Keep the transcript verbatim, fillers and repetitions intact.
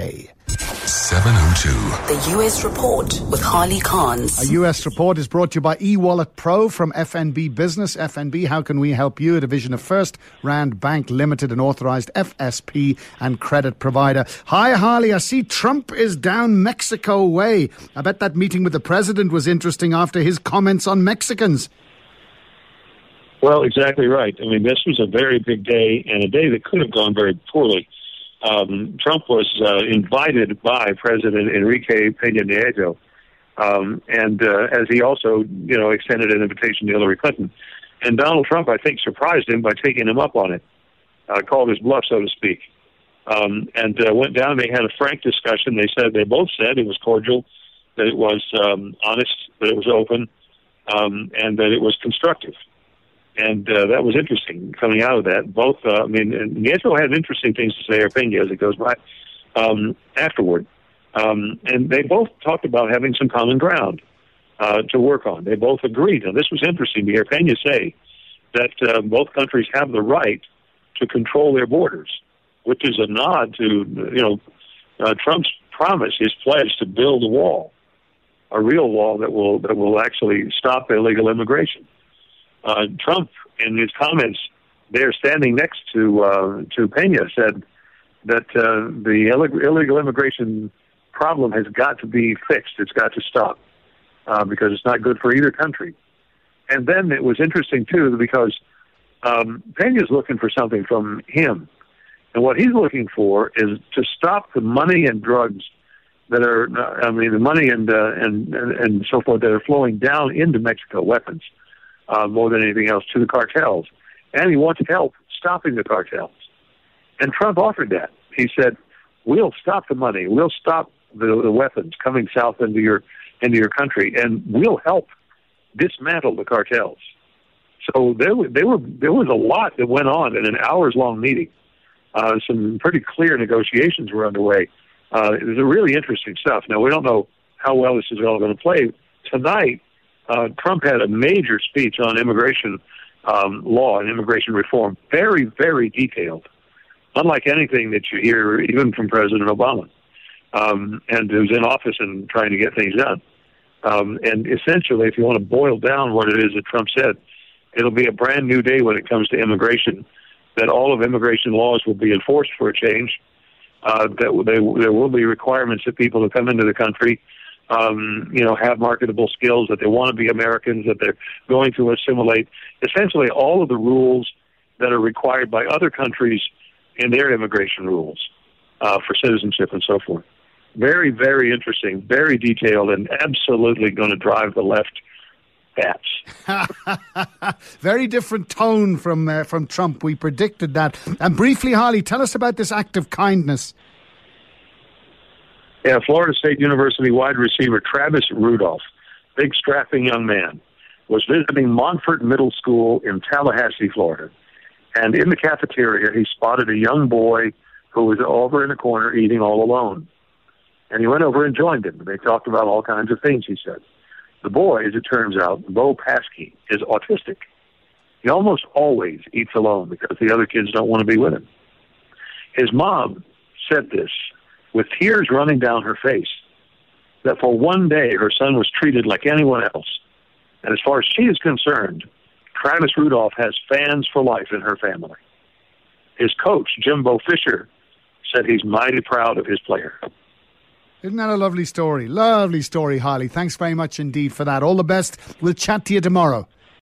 seven oh two. The U S Report with Harley Kahn. A U S Report is brought to you by eWallet Pro from F N B Business. F N B, how can we help you? A division of First Rand Bank Limited, an authorized F S P and credit provider. Hi, Harley. I see Trump is down Mexico way. I bet that meeting with the president was interesting after his comments on Mexicans. Well, exactly right. I mean, this was a very big day and a day that could have gone very poorly. Um, Trump was uh, invited by President Enrique Peña Nieto, um, and uh, as he also, you know, extended an invitation to Hillary Clinton. And Donald Trump, I think, surprised him by taking him up on it, uh, called his bluff, so to speak, um, and uh, went down. They had a frank discussion. They said they both said it was cordial, that it was um, honest, that it was open, um, and that it was constructive. And uh, that was interesting coming out of that. Both, uh, I mean, Nieto had interesting things to say, or Peña as it goes by, um, afterward. Um, and they both talked about having some common ground uh, to work on. They both agreed. Now, this was interesting to hear Peña say that uh, both countries have the right to control their borders, which is a nod to, you know, uh, Trump's promise, his pledge to build a wall, a real wall that will that will actually stop illegal immigration. Uh, Trump, in his comments there, standing next to uh, to Peña, said that uh, the illeg- illegal immigration problem has got to be fixed. It's got to stop uh, because it's not good for either country. And then it was interesting, too, because um, Peña's looking for something from him. And what he's looking for is to stop the money and drugs that are, I mean, the money and, uh, and, and, and so forth that are flowing down into Mexico, weapons. Uh, more than anything else, to the cartels. And he wants help stopping the cartels. And Trump offered that. He said, we'll stop the money. We'll stop the, the weapons coming south into your into your country, and we'll help dismantle the cartels. So there, they were, there was a lot that went on in an hours-long meeting. Uh, some pretty clear negotiations were underway. Uh, it was really interesting stuff. Now, we don't know how well this is all going to play. Tonight, Uh, Trump had a major speech on immigration um, law and immigration reform, very, very detailed, unlike anything that you hear even from President Obama, um, and who's in office and trying to get things done. Um, and essentially, if you want to boil down what it is that Trump said, it'll be a brand new day when it comes to immigration, that all of immigration laws will be enforced for a change, uh, that they, there will be requirements that people who come into the country Um, you know, have marketable skills, that they want to be Americans, that they're going to assimilate. Essentially, all of the rules that are required by other countries in their immigration rules uh, for citizenship and so forth. Very, very interesting, very detailed, and absolutely going to drive the left bats. Very different tone from uh, from Trump. We predicted that. And briefly, Harley, tell us about this act of kindness. Yeah, Florida State University wide receiver Travis Rudolph, big strapping young man, was visiting Montfort Middle School in Tallahassee, Florida. And in the cafeteria, he spotted a young boy who was over in the corner eating all alone. And he went over and joined him. They talked about all kinds of things, he said. The boy, as it turns out, Bo Paskey, is autistic. He almost always eats alone because the other kids don't want to be with him. His mom said this, with tears running down her face, that for one day her son was treated like anyone else. And as far as she is concerned, Travis Rudolph has fans for life in her family. His coach, Jimbo Fisher, said he's mighty proud of his player. Isn't that a lovely story? Lovely story, Harley. Thanks very much indeed for that. All the best. We'll chat to you tomorrow.